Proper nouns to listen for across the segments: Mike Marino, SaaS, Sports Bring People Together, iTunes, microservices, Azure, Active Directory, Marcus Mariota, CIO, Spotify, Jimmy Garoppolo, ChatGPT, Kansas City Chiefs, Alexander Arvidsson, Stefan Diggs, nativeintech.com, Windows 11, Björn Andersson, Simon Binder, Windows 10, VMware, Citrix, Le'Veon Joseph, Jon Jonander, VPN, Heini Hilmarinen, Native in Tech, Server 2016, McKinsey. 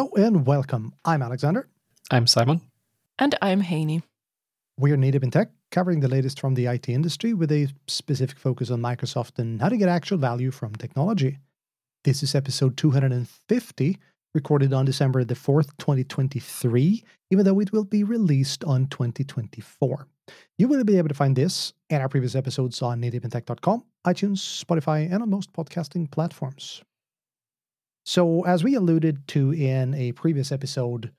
Hello and welcome. I'm Alexander. I'm Simon. And I'm Haney. We're Native in Tech, covering the latest from the IT industry with a specific focus on Microsoft and how to get actual value from technology. This is episode 250, recorded on December the 4th, 2023, even though it will be released on 2024. You will be able to find this and our previous episodes on nativeintech.com, iTunes, Spotify, and on most podcasting platforms. So as we alluded to in a previous episode,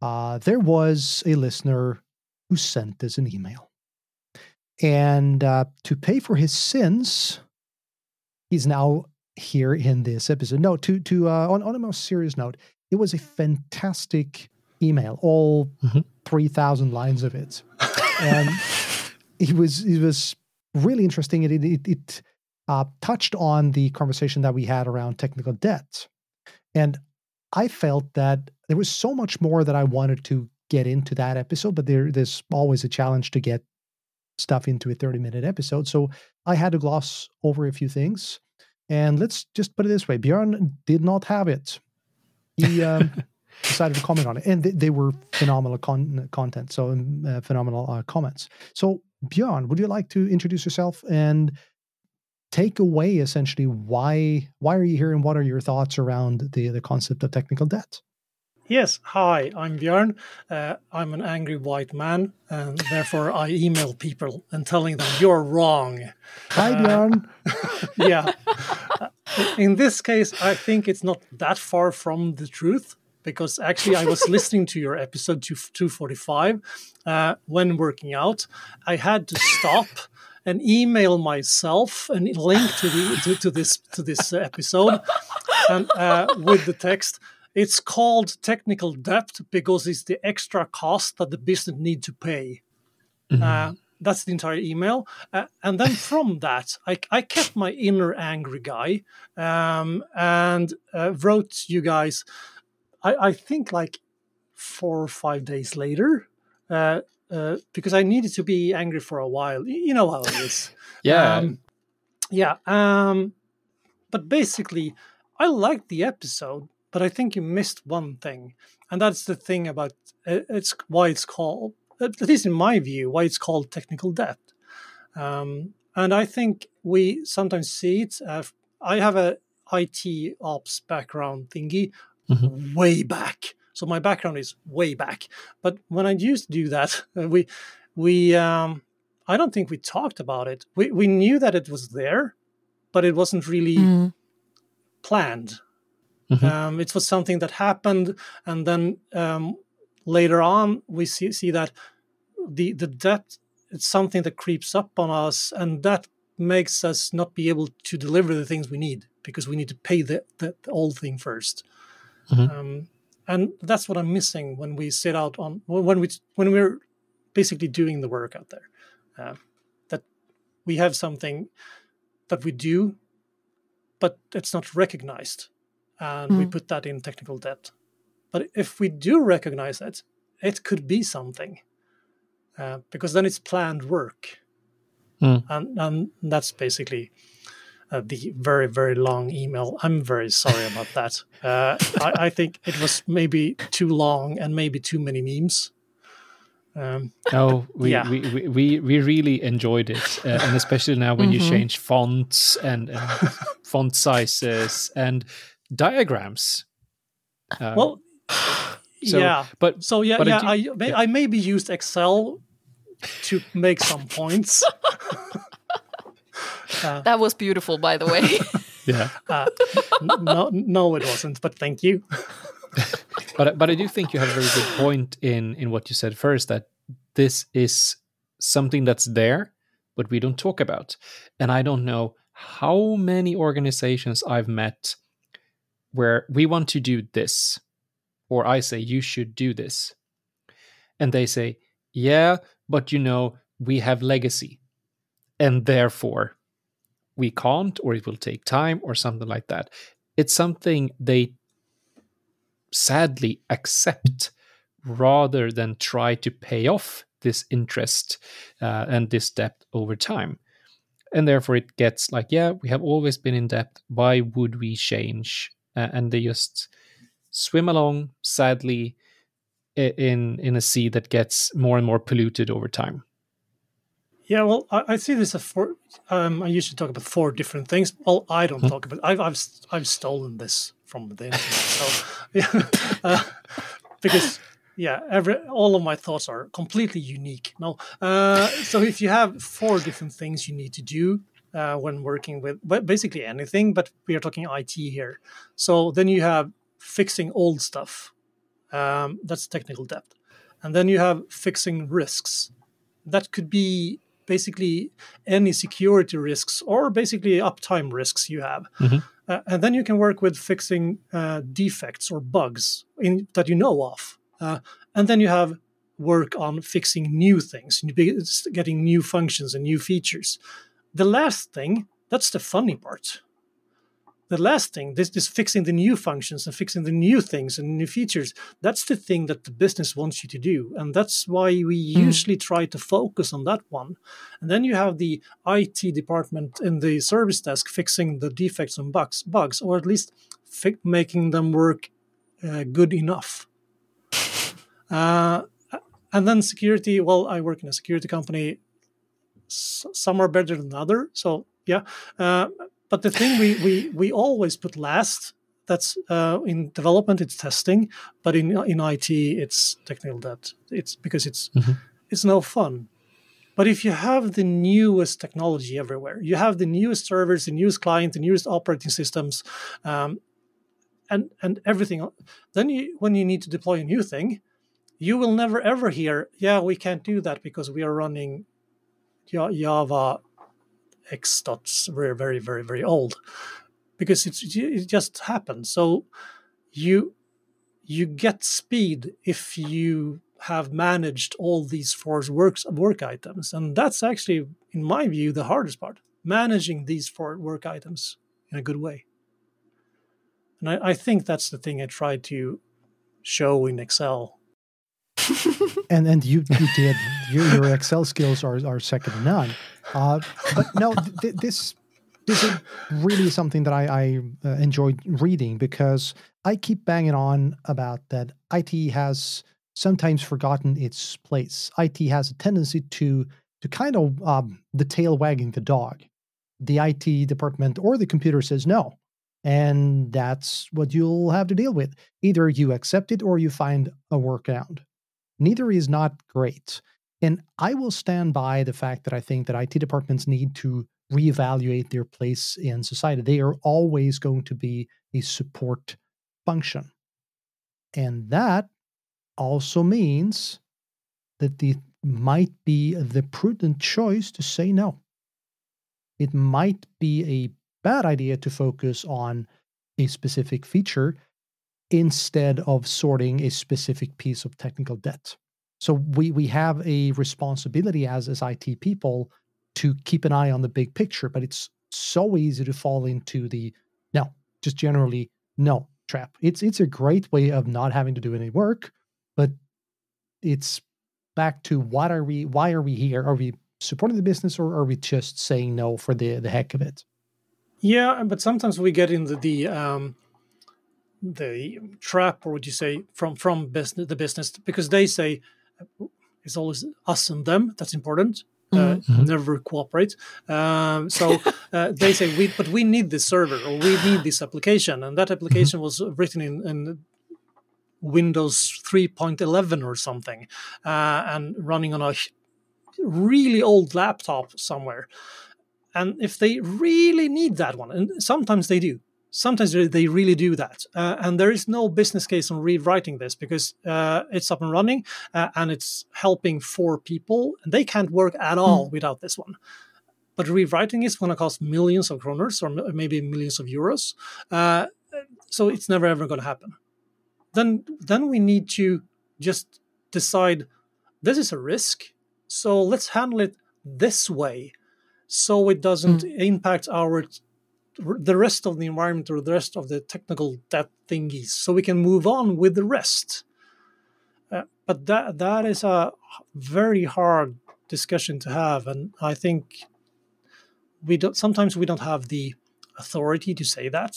there was a listener who sent us an email. And to pay for his sins, he's now here in this episode. No, on a more serious note, it was a fantastic email, all 3,000 lines of it. And it was really interesting. It touched on the conversation that we had around technical debt. And I felt that there was so much more that I wanted to get into that episode, but there's always a challenge to get stuff into a 30-minute episode. So I had to gloss over a few things. And let's just put it this way. Björn did not have it. He decided to comment on it. And they were phenomenal content, so phenomenal comments. So Björn, would you like to introduce yourself and take away essentially why are you here and what are your thoughts around the concept of technical debt? Yes. Hi, I'm Björn. I'm an angry white man, and therefore I email people and telling them you're wrong. Hi, Björn. Yeah. In this case, I think it's not that far from the truth, because actually I was listening to your episode 245 when working out. I had to stop and email myself and link to this episode, and with the text. It's called technical debt because it's the extra cost that the business need to pay. Mm-hmm. That's the entire email. And then from that, I kept my inner angry guy and wrote you guys, I think like 4 or 5 days later, because I needed to be angry for a while. You know how it is. Yeah. But basically, I liked the episode. But I think you missed one thing, and that's the thing about it's why it's called, at least in my view, why it's called technical debt. And I think we sometimes see it. I have a IT ops background thingy way back, so my background is way back. But when I used to do that, we I don't think we talked about it. We knew that it was there, but it wasn't really planned. Mm-hmm. It was something that happened, and then later on we see that the debt is something that creeps up on us, and that makes us not be able to deliver the things we need because we need to pay the old thing first. Mm-hmm. And that's what I'm missing when we set out on when we're basically doing the work out there. That we have something that we do, but it's not recognized. And we put that in technical debt. But if we do recognize that, it could be something. Because then it's planned work. And that's basically the very, very long email. I'm very sorry about that. I think it was maybe too long and maybe too many memes. We really enjoyed it, and especially now when you change fonts and font sizes and diagrams. I maybe used Excel to make some points. That was beautiful, by the way. Yeah. No, it wasn't. But thank you. but I do think you have a very good point in what you said first, that this is something that's there, but we don't talk about. And I don't know how many organizations I've met where we want to do this, or I say, you should do this. And they say, yeah, but we have legacy, and therefore we can't, or it will take time, or something like that. It's something they sadly accept rather than try to pay off this interest and this debt over time. And therefore it gets like, yeah, we have always been in debt. Why would we change? And they just swim along, sadly, in a sea that gets more and more polluted over time. Yeah, well, I see this. I usually talk about four different things. Well, I don't talk about. I've stolen this from the internet. So, yeah, because all of my thoughts are completely unique. No, so if you have four different things you need to do when working with basically anything, but we are talking IT here. So then you have fixing old stuff. That's technical debt, and then you have fixing risks. That could be basically any security risks or basically uptime risks you have. Mm-hmm. And then you can work with fixing defects or bugs that you know of. And then you have work on fixing new things, getting new functions and new features. The last thing, that's the funny part. The last thing, this fixing the new functions and fixing the new things and new features, that's the thing that the business wants you to do. And that's why we usually try to focus on that one. And then you have the IT department in the service desk fixing the defects and bugs or at least making them work good enough. And then security, well, I work in a security company. Some are better than others. So, yeah. But the thing we always put last, that's in development, it's testing, but in IT, it's technical debt. It's because it's no fun. But if you have the newest technology everywhere, you have the newest servers, the newest client, the newest operating systems, and everything, then when you need to deploy a new thing, you will never ever hear, we can't do that because we are running Java X dots were very, very, very old, because it just happens. So you get speed if you have managed all these four work items, and that's actually, in my view, the hardest part: managing these four work items in a good way. And I think that's the thing I tried to show in Excel. And you did. Your Excel skills are second to none. But no, this is really something that I enjoyed reading, because I keep banging on about that IT has sometimes forgotten its place. IT has a tendency to kind of the tail wagging the dog. The IT department or the computer says no, and that's what you'll have to deal with. Either you accept it or you find a workaround. Neither is not great. And I will stand by the fact that I think that IT departments need to reevaluate their place in society. They are always going to be a support function. And that also means that it might be the prudent choice to say no. It might be a bad idea to focus on a specific feature instead of sorting a specific piece of technical debt. So we have a responsibility as IT people to keep an eye on the big picture, but it's so easy to fall into the no, just generally no trap. It's a great way of not having to do any work, but it's back to why are we here? Are we supporting the business, or are we just saying no for the heck of it? Yeah, but sometimes we get into the trap, or would you say from business, the business, because they say it's always us and them. That's important. Never cooperate. So they say, we need this server, or we need this application. And that application was written in Windows 3.11 or something, and running on a really old laptop somewhere. And if they really need that one, and sometimes they do, sometimes they really do that. And there is no business case on rewriting this, because it's up and running and it's helping four people, and they can't work at all without this one. But rewriting is going to cost millions of kroners, or maybe millions of euros. So it's never, ever going to happen. Then we need to just decide this is a risk, so let's handle it this way so it doesn't impact the rest of the environment or the rest of the technical debt thingies, so we can move on with the rest. But that is a very hard discussion to have, and I think sometimes we don't have the authority to say that.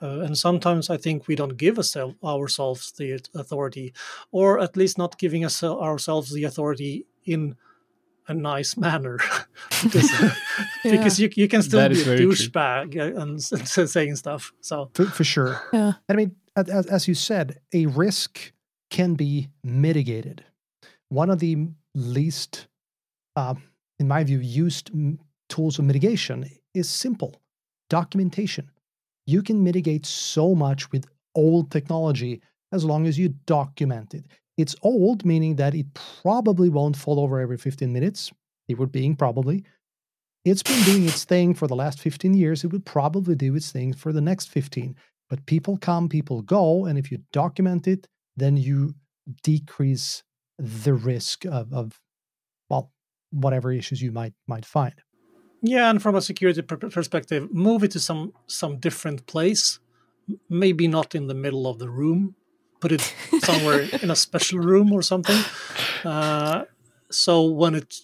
And sometimes I think we don't give ourselves the authority, or at least not giving ourselves the authority in a nice manner, because you can still be a douchebag and saying stuff. So for sure, yeah. I mean, as you said, a risk can be mitigated. One of the least, in my view, used tools of mitigation is simple documentation. You can mitigate so much with old technology as long as you document it. It's old, meaning that it probably won't fall over every 15 minutes. It would being probably. It's been doing its thing for the last 15 years. It would probably do its thing for the next 15. But people come, people go, and if you document it, then you decrease the risk of well, whatever issues you might find. Yeah, and from a security perspective, move it to some different place. Maybe not in the middle of the room. Put it somewhere in a special room or something. So when it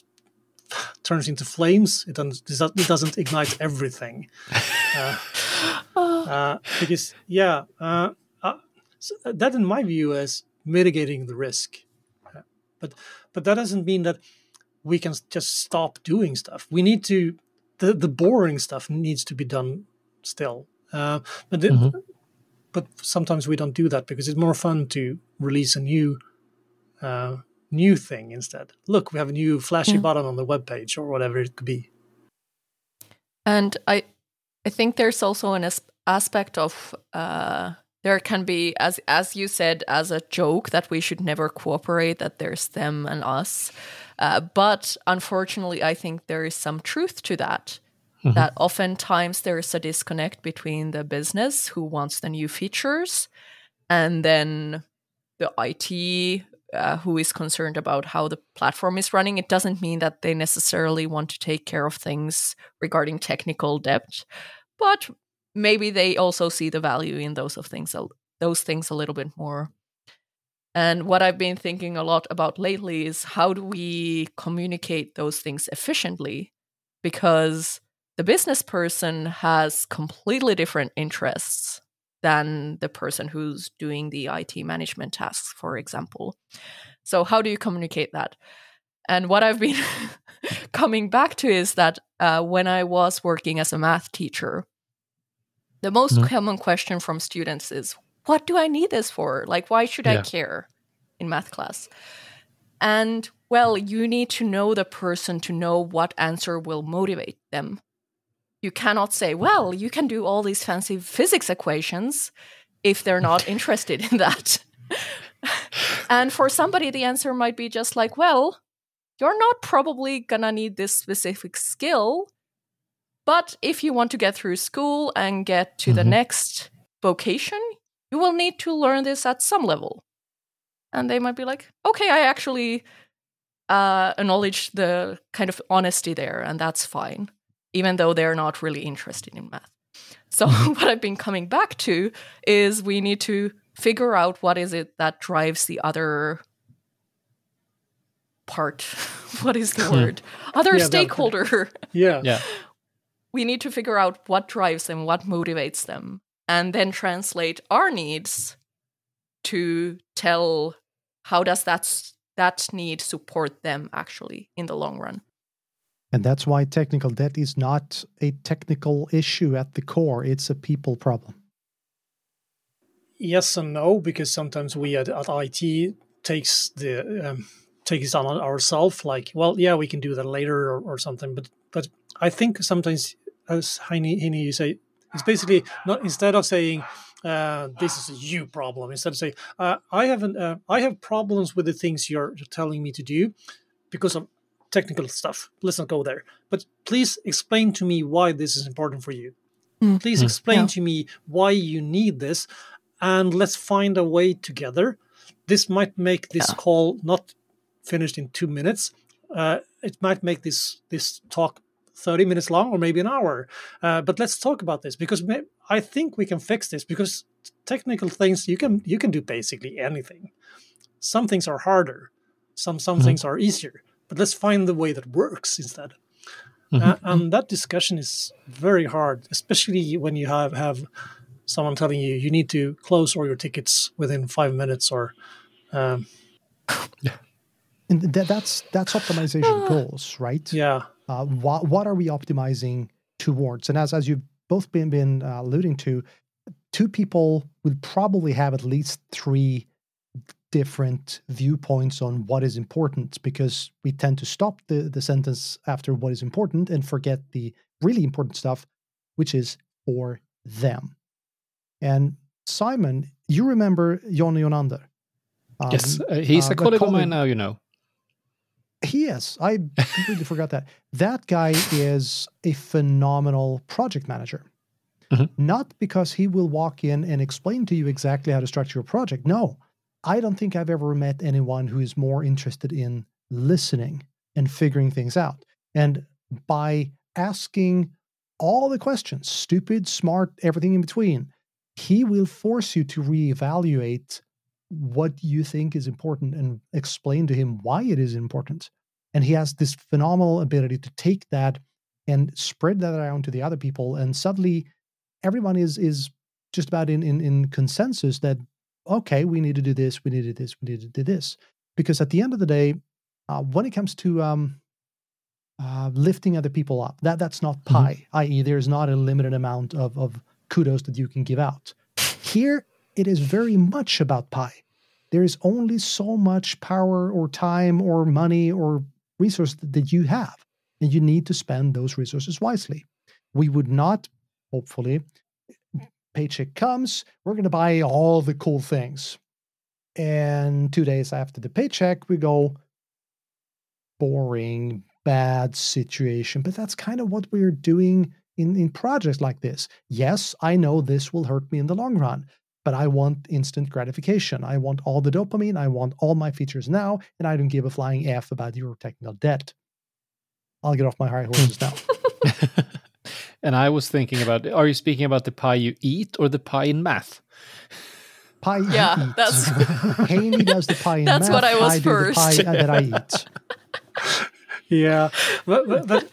turns into flames, it doesn't ignite everything. So that, in my view, is mitigating the risk. But that doesn't mean that we can just stop doing stuff. We need to, the boring stuff needs to be done still. But sometimes we don't do that because it's more fun to release a new thing instead. Look, we have a new flashy button on the web page or whatever it could be. And I think there's also an aspect of there can be, as you said, as a joke that we should never cooperate, that there's them and us. But unfortunately, I think there is some truth to that. Mm-hmm. That oftentimes there is a disconnect between the business who wants the new features and then the IT who is concerned about how the platform is running. It doesn't mean that they necessarily want to take care of things regarding technical debt, but maybe they also see the value in those things a little bit more. And what I've been thinking a lot about lately is how do we communicate those things efficiently? Because the business person has completely different interests than the person who's doing the IT management tasks, for example. So how do you communicate that? And what I've been coming back to is that when I was working as a math teacher, the most common question from students is, what do I need this for? Like, why should I care in math class? And, well, you need to know the person to know what answer will motivate them. You cannot say, well, you can do all these fancy physics equations if they're not interested in that. And for somebody, the answer might be just like, well, you're not probably going to need this specific skill. But if you want to get through school and get to the next vocation, you will need to learn this at some level. And they might be like, okay, I actually acknowledge the kind of honesty there, and that's fine, even though they're not really interested in math. So what I've been coming back to is we need to figure out what is it that drives the other part. What is the word? Other stakeholder. We need to figure out what drives them, what motivates them. And then translate our needs to tell how does that need support them actually in the long run. And that's why technical debt is not a technical issue at the core. It's a people problem. Yes and no, because sometimes we at IT takes it on ourselves. Like, well, yeah, we can do that later or something. But I think sometimes, as Heini, you say, it's basically not. Instead of saying this is a you problem, instead of saying I have problems with the things you're telling me to do because of technical stuff. Let's not go there. But please explain to me why this is important for you. Please explain to me why you need this, and let's find a way together. This might make this call not finished in 2 minutes. It might make this talk 30 minutes long or maybe an hour. But let's talk about this because I think we can fix this, because technical things, you can do basically anything. Some things are harder. Some things are easier. But let's find the way that works instead. And that discussion is very hard, especially when you have someone telling you you need to close all your tickets within 5 minutes, or and that's optimization goals, right? Yeah. What are we optimizing towards? And as you've both been alluding to, two people would probably have at least three different viewpoints on what is important, because we tend to stop the sentence after what is important and forget the really important stuff, which is for them. And Simon, you remember Jon Jonander? Yes, he's a colleague of mine now, you know. He is. I completely forgot that. That guy is a phenomenal project manager. Mm-hmm. Not because he will walk in and explain to you exactly how to structure a project. No, I don't think I've ever met anyone who is more interested in listening and figuring things out. And by asking all the questions, stupid, smart, everything in between, he will force you to reevaluate what you think is important and explain to him why it is important. And he has this phenomenal ability to take that and spread that around to the other people. And suddenly everyone is just about in consensus that, okay, we need to do this, we need to do this, we need to do this. Because at the end of the day, when it comes to lifting other people up, that's not pie, mm-hmm. i.e. there's not a limited amount of kudos that you can give out. Here, it is very much about pie. There is only so much power or time or money or resource that you have, and you need to spend those resources wisely. We would not, hopefully, paycheck comes, we're going to buy all the cool things. And 2 days after the paycheck, we go, boring, bad situation. But that's kind of what we're doing in projects like this. Yes, I know this will hurt me in the long run, but I want instant gratification. I want all the dopamine. I want all my features now, and I don't give a flying F about your technical debt. I'll get off my high horses now. And I was thinking about, are you speaking about the pie you eat or the pie in math? Pie you eat. That's Haney does the pie in math. That's what I was first. The pie that I eat. Yeah. But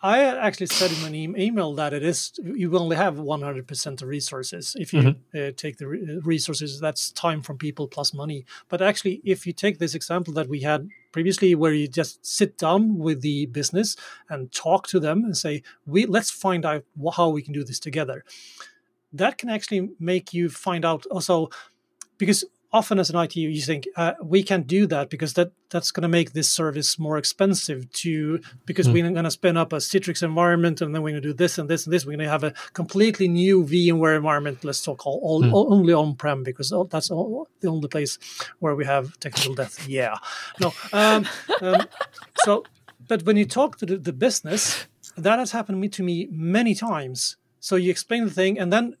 I actually said in an email that it is, you only have 100% of resources. If you take the resources, that's time from people plus money. But actually, if you take this example that we had previously, where you just sit down with the business and talk to them and say, let's find out how we can do this together. That can actually make you find out also, because often as an IT, you think we can't do that because that's going to make this service more expensive because we're going to spin up a Citrix environment, and then we're going to do this and this and this. We're going to have a completely new VMware environment. Let's talk only on-prem because that's the only place where we have technical debt. Yeah. No. But when you talk to the business, that has happened to me many times. So you explain the thing, and then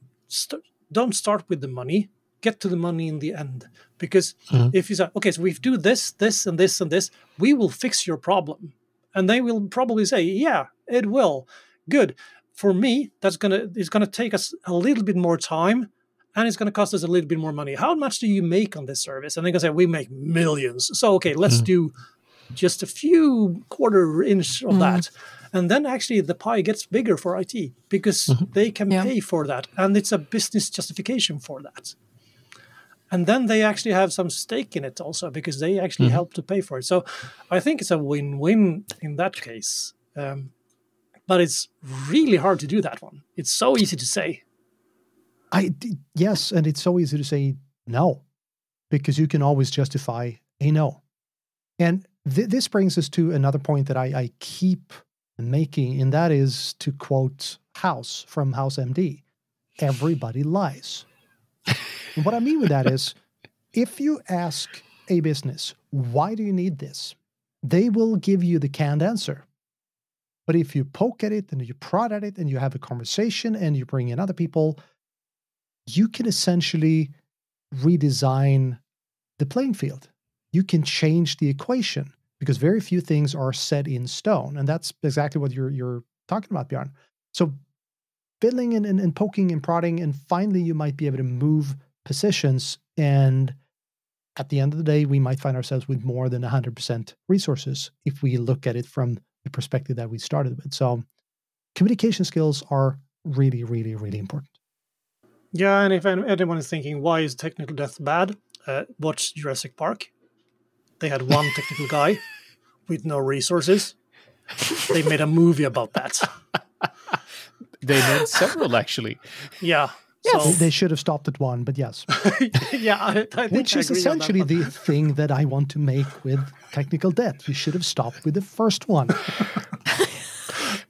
don't start with the money. Get to the money in the end, because if you say, okay, so we do this, this, and this, and this, we will fix your problem. And they will probably say, yeah, it will. Good. For me, it's gonna take us a little bit more time, and it's gonna cost us a little bit more money. How much do you make on this service? And they're gonna say, we make millions. So okay, let's do just a few quarter inch of that. And then actually the pie gets bigger for IT because they can pay for that. And it's a business justification for that. And then they actually have some stake in it also, because they actually help to pay for it. So I think it's a win-win in that case. But it's really hard to do that one. It's so easy to say. Yes, and it's so easy to say no, because you can always justify a no. And this brings us to another point that I keep making, and that is to quote House from House MD, everybody lies. And what I mean with that is, if you ask a business, why do you need this? They will give you the canned answer. But if you poke at it and you prod at it and you have a conversation and you bring in other people, you can essentially redesign the playing field. You can change the equation, because very few things are set in stone. And that's exactly what you're talking about, Björn. So fiddling and poking and prodding, and finally you might be able to move positions, and at the end of the day we might find ourselves with more than 100% resources if we look at it from the perspective that we started with. So communication skills are really, really, really important. Yeah, and if anyone is thinking, why is technical death bad? Watch Jurassic Park. They had one technical guy with no resources. They made a movie about that. They made several, actually. Yeah. Yes. So they should have stopped at one, but yes. Yeah, I think which is essentially the thing that I want to make with technical debt. We should have stopped with the first one.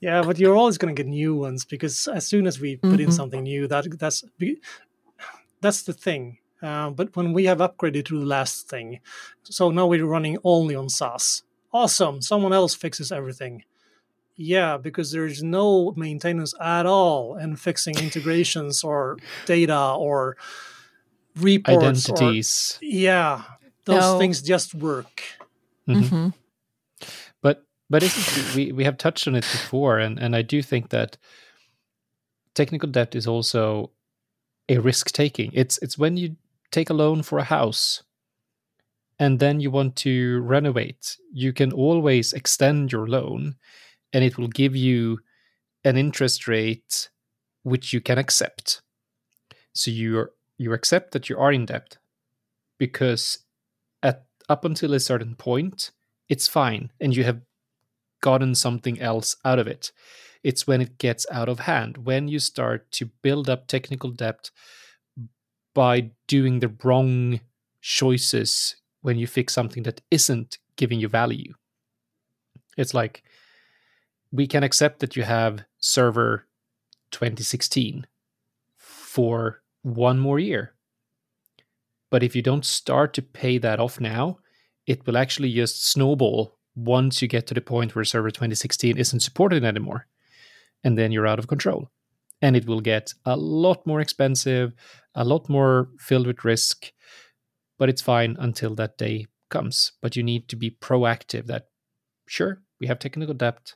Yeah, but you're always going to get new ones, because as soon as we put in something new, that's the thing. But when we have upgraded to the last thing, so now we're running only on SaaS. Awesome, someone else fixes everything. Yeah, because there's no maintenance at all and fixing integrations or data or reports. Identities. Those things just work. Mm-hmm. But isn't, we have touched on it before, and I do think that technical debt is also a risk-taking. It's when you take a loan for a house and then you want to renovate, you can always extend your loan and it will give you an interest rate which you can accept. So you accept that you are in debt because up until a certain point, it's fine and you have gotten something else out of it. It's when it gets out of hand, when you start to build up technical debt by doing the wrong choices when you fix something that isn't giving you value. It's like, we can accept that you have Server 2016 for one more year. But if you don't start to pay that off now, it will actually just snowball once you get to the point where Server 2016 isn't supported anymore. And then you're out of control. And it will get a lot more expensive, a lot more filled with risk, but it's fine until that day comes. But you need to be proactive that, sure, we have technical debt,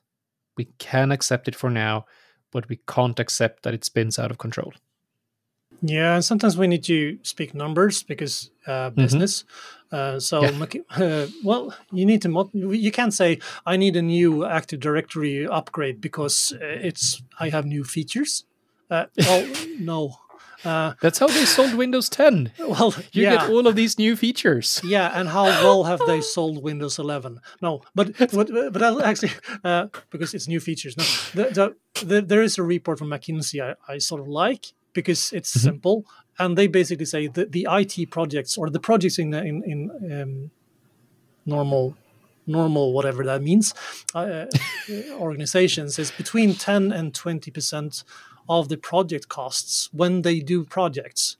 we can accept it for now, but we can't accept that it spins out of control. Yeah, and sometimes we need to speak numbers because business. You need to. You can't say I need a new Active Directory upgrade because I have new features. No. That's how they sold Windows 10. Well, you get all of these new features. Yeah, and how well have they sold Windows 11? No, but actually, because it's new features. No, there is a report from McKinsey I sort of like, because it's simple, and they basically say that the IT projects or the projects in normal whatever that means organizations is between 10 and 20% of the project costs when they do projects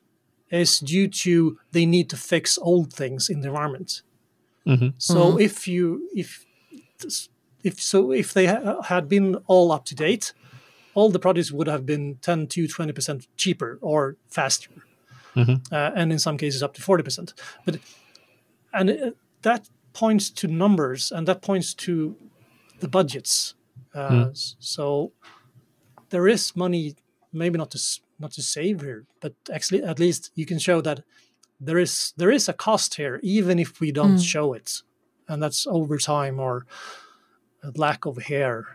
is due to they need to fix old things in the environment. Mm-hmm. So if they had been all up to date, all the projects would have been 10 to 20% cheaper or faster, and in some cases up to 40%. But that points to numbers, and that points to the budgets. So there is money, maybe not to save here, but actually at least you can show that there is a cost here, even if we don't show it, and that's overtime or lack of hair.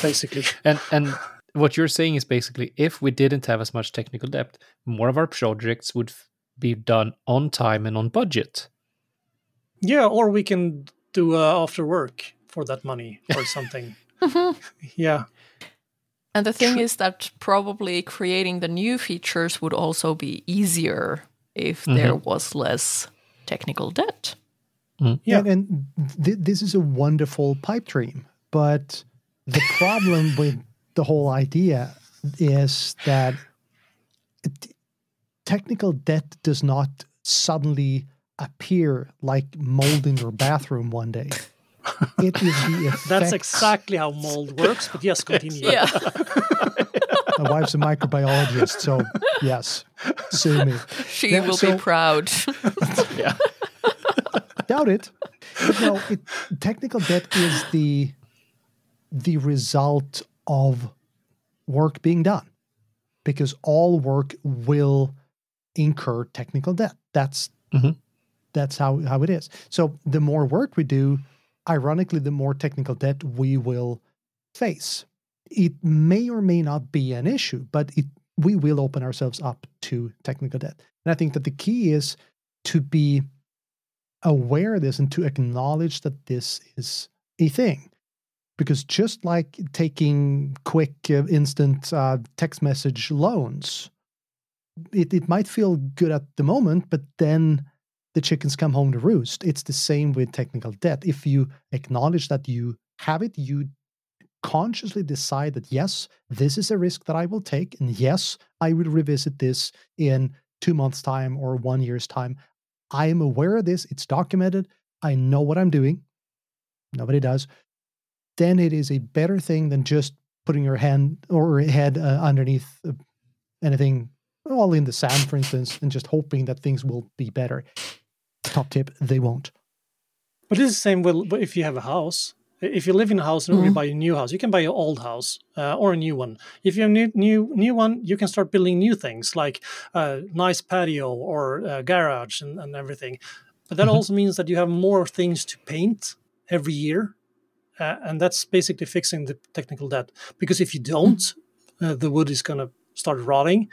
Basically. And what you're saying is basically, if we didn't have as much technical debt, more of our projects would be done on time and on budget. Yeah, or we can do after work for that money or something. Yeah. And the thing is that probably creating the new features would also be easier if there was less technical debt. Mm. Yeah, and this is a wonderful pipe dream, but the problem with the whole idea is that technical debt does not suddenly appear like mold in your bathroom one day. It is the effects. That's exactly how mold works, but yes, continue. Yeah. My wife's a microbiologist, so yes, sue me. She will be proud. Yeah. Doubt it. But no, technical debt is the result of work being done, because all work will incur technical debt. That's how it is. So the more work we do, ironically, the more technical debt we will face. It may or may not be an issue, but it we will open ourselves up to technical debt. And I think that the key is to be aware of this and to acknowledge that this is a thing. Because just like taking quick, instant text message loans, it might feel good at the moment, but then the chickens come home to roost. It's the same with technical debt. If you acknowledge that you have it, you consciously decide that, yes, this is a risk that I will take, and yes, I will revisit this in 2 months' time or 1 year's time. I am aware of this. It's documented. I know what I'm doing. Nobody does. Then it is a better thing than just putting your hand or head underneath anything, all in the sand, for instance, and just hoping that things will be better. Top tip, they won't. But it's the same with if you have a house. If you live in a house and only buy a new house, you can buy your old house or a new one. If you have a new one, you can start building new things like a nice patio or a garage and everything. But that also means that you have more things to paint every year. And that's basically fixing the technical debt. Because if you don't, the wood is going to start rotting.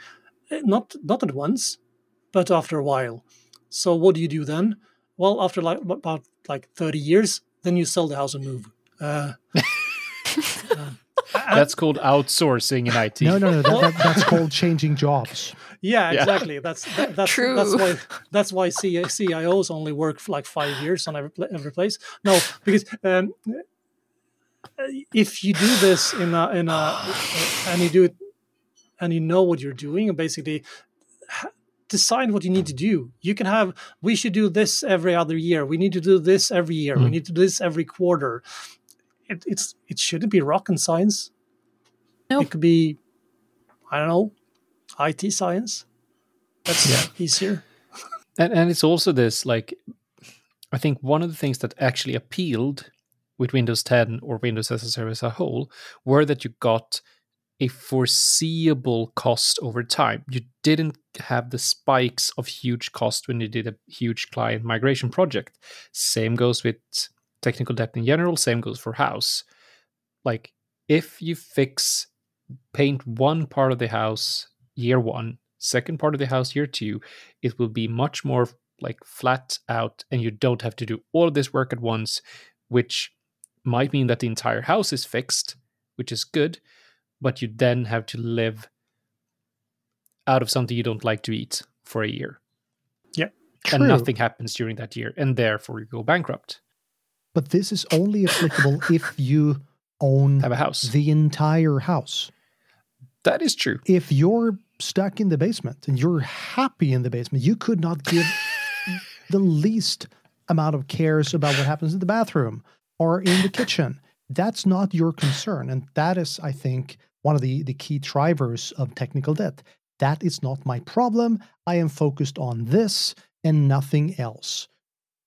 Not at once, but after a while. So what do you do then? Well, after about 30 years, then you sell the house and move. That's called outsourcing in IT. No. That's called changing jobs. Yeah, exactly. Yeah. That's true. That's why CIOs only work for like 5 years on every place. No, because if you do this and you do it and you know what you're doing, and basically decide what you need to do. You can have, we should do this every other year. We need to do this every year. We need to do this every quarter. It shouldn't be rocket science. No. It could be, I don't know, IT science. That's easier. And it's also this, like, I think one of the things that actually appealed with Windows 10 or Windows as a Service as a whole were that you got a foreseeable cost over time. You didn't have the spikes of huge cost when you did a huge client migration project. Same goes with technical debt in general. Same goes for house. Like, if you paint one part of the house year one, second part of the house year two, it will be much more like flat out, and you don't have to do all of this work at once, which might mean that the entire house is fixed, which is good, but you then have to live out of something you don't like to eat for a year. Yeah, true. And nothing happens during that year, and therefore you go bankrupt. But this is only applicable if you have a house. The entire house. That is true. If you're stuck in the basement and you're happy in the basement, you could not give the least amount of cares about what happens in the bathroom or in the kitchen. That's not your concern. And that is, I think, one of the key drivers of technical debt. That is not my problem. I am focused on this and nothing else.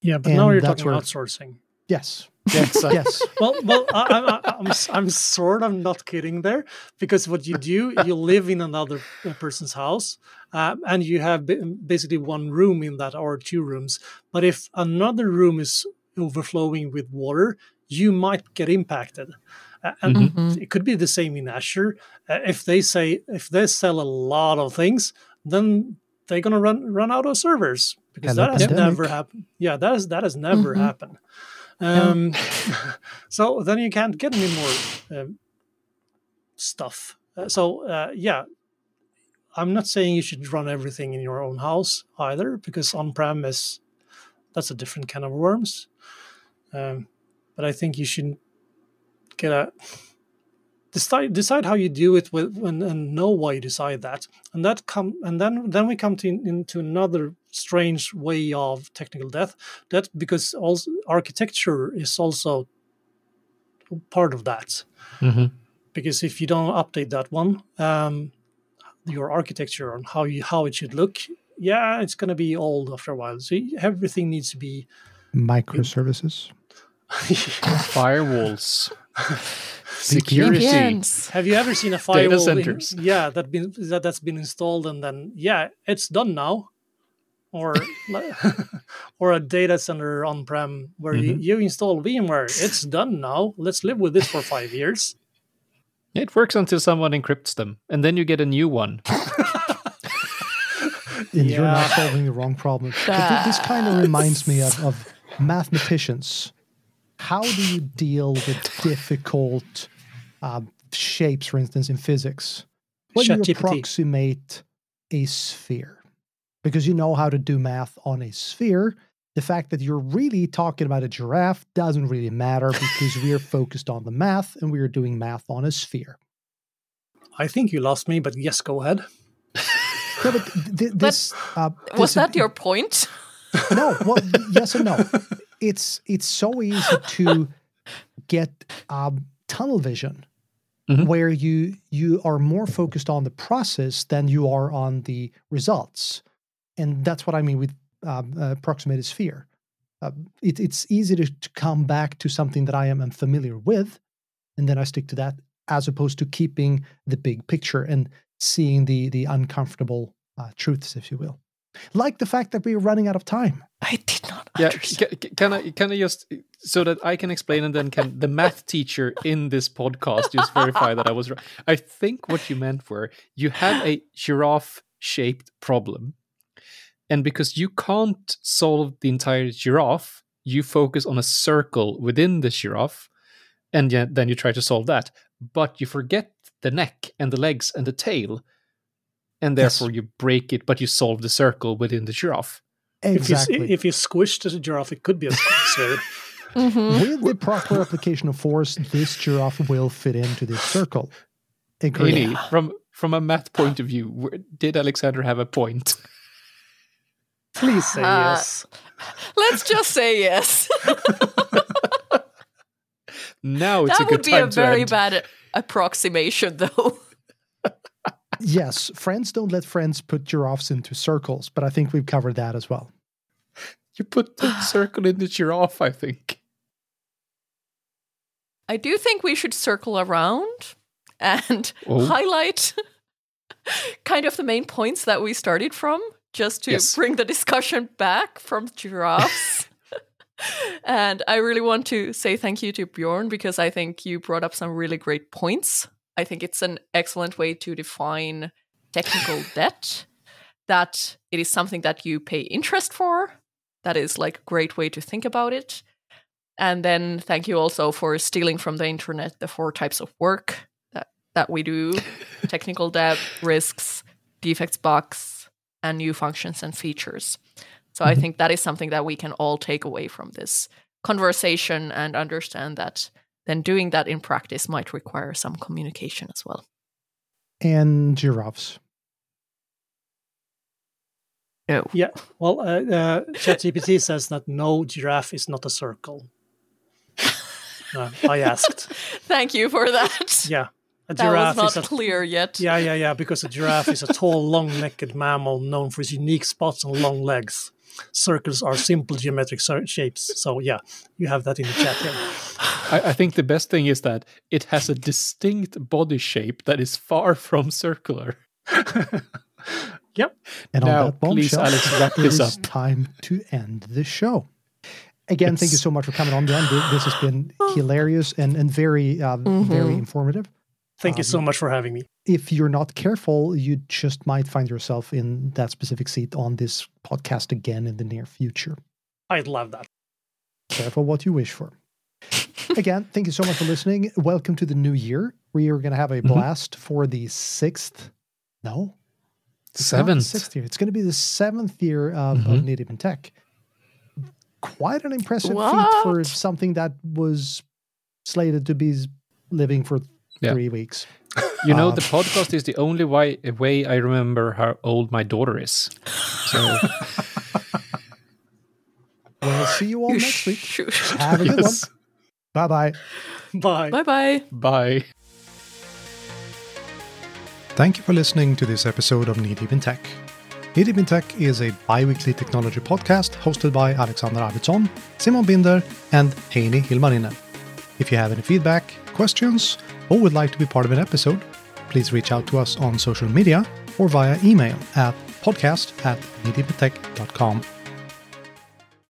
Yeah, but now you're talking about outsourcing. Yes. Yes. Well, I'm sort of not kidding there, because what you do, you live in another person's house, and you have basically one room in that, or two rooms. But if another room is overflowing with water, you might get impacted, and it could be the same in Azure. If they sell a lot of things, then they're gonna run out of servers, because that has never happened. Yeah, that has never happened. So then you can't get any more stuff. I'm not saying you should run everything in your own house either, because on-prem that's a different kind of worms. But I think you should decide how you do it and know why you decide that. And then we come into another strange way of technical debt. That because also architecture is also part of that. Mm-hmm. Because if you don't update that one, your architecture on how it should look, it's going to be old after a while. So everything needs to be microservices. Firewalls, security. VPNs. Have you ever seen a firewall? Data centers. That's been installed and then it's done now, or a data center on prem where you install VMware. It's done now. Let's live with this for 5 years. It works until someone encrypts them, and then you get a new one. You're not solving the wrong problem. This kind of reminds me of mathematicians. How do you deal with difficult shapes, for instance, in physics? Well, you approximate a sphere. Because you know how to do math on a sphere, the fact that you're really talking about a giraffe doesn't really matter because we're focused on the math and we're doing math on a sphere. I think you lost me, but yes, go ahead. Yeah, but was that your point? No, well, yes and no. It's so easy to get tunnel vision, where you are more focused on the process than you are on the results. And that's what I mean with approximated sphere. It's easy to come back to something that I am familiar with, and then I stick to that as opposed to keeping the big picture and seeing the uncomfortable truths, if you will. Like the fact that we are running out of time. I did not understand. Can I just, so that I can explain, and then can the math teacher in this podcast just verify that I was right? I think what you meant were you had a giraffe-shaped problem, and because you can't solve the entire giraffe, you focus on a circle within the giraffe, and then you try to solve that. But you forget the neck and the legs and the tail, and therefore you break it, but you solve the circle within the giraffe. Exactly. If you squish the giraffe, it could be a sphere. With the proper application of force, this giraffe will fit into this circle. Really, from a math point of view, did Alexander have a point? Please say yes. Let's just say yes. Now it's that a good time to end. That would be a very bad approximation, though. Yes, friends don't let friends put giraffes into circles, but I think we've covered that as well. You put the circle in the giraffe, I think. I do think we should circle around and highlight kind of the main points that we started from, just to bring the discussion back from giraffes. And I really want to say thank you to Björn, because I think you brought up some really great points. I think it's an excellent way to define technical debt, that it is something that you pay interest for. That is like a great way to think about it. And then thank you also for stealing from the internet the 4 types of work that we do. Technical debt, risks, defects, bugs, and new functions and features. So I think that is something that we can all take away from this conversation and understand that then doing that in practice might require some communication as well. And giraffes. No. Yeah, well, ChatGPT says that no, giraffe is not a circle. I asked. Thank you for that. Yeah. That was not clear yet. Yeah, because a giraffe is a tall, long-necked mammal known for its unique spots and long legs. Circles are simple geometric shapes. So yeah, you have that in the chat here. I think the best thing is that it has a distinct body shape that is far from circular. Yep. And now, please, Alex, wrap this up. It is time to end the show. Again, thank you so much for coming on, Björn. This has been hilarious and very, very informative. Thank you so much for having me. If you're not careful, you just might find yourself in that specific seat on this podcast again in the near future. I'd love that. Careful what you wish for. Again, thank you so much for listening. Welcome to the new year. We are going to have a blast for the 7th year. It's going to be the 7th year of Native in Tech. Quite an impressive feat for something that was slated to be living for 3 weeks. You know, the podcast is the only way I remember how old my daughter is. So we'll see you all next week. Have a good one. Bye-bye. Bye. Bye-bye. Bye. Thank you for listening to this episode of Native in Tech. Native in Tech is a bi-weekly technology podcast hosted by Alexander Arvidsson, Simon Binder, and Heini Hilmarinen. If you have any feedback, questions, or would like to be part of an episode, please reach out to us on social media or via email at podcast@nativeintech.com.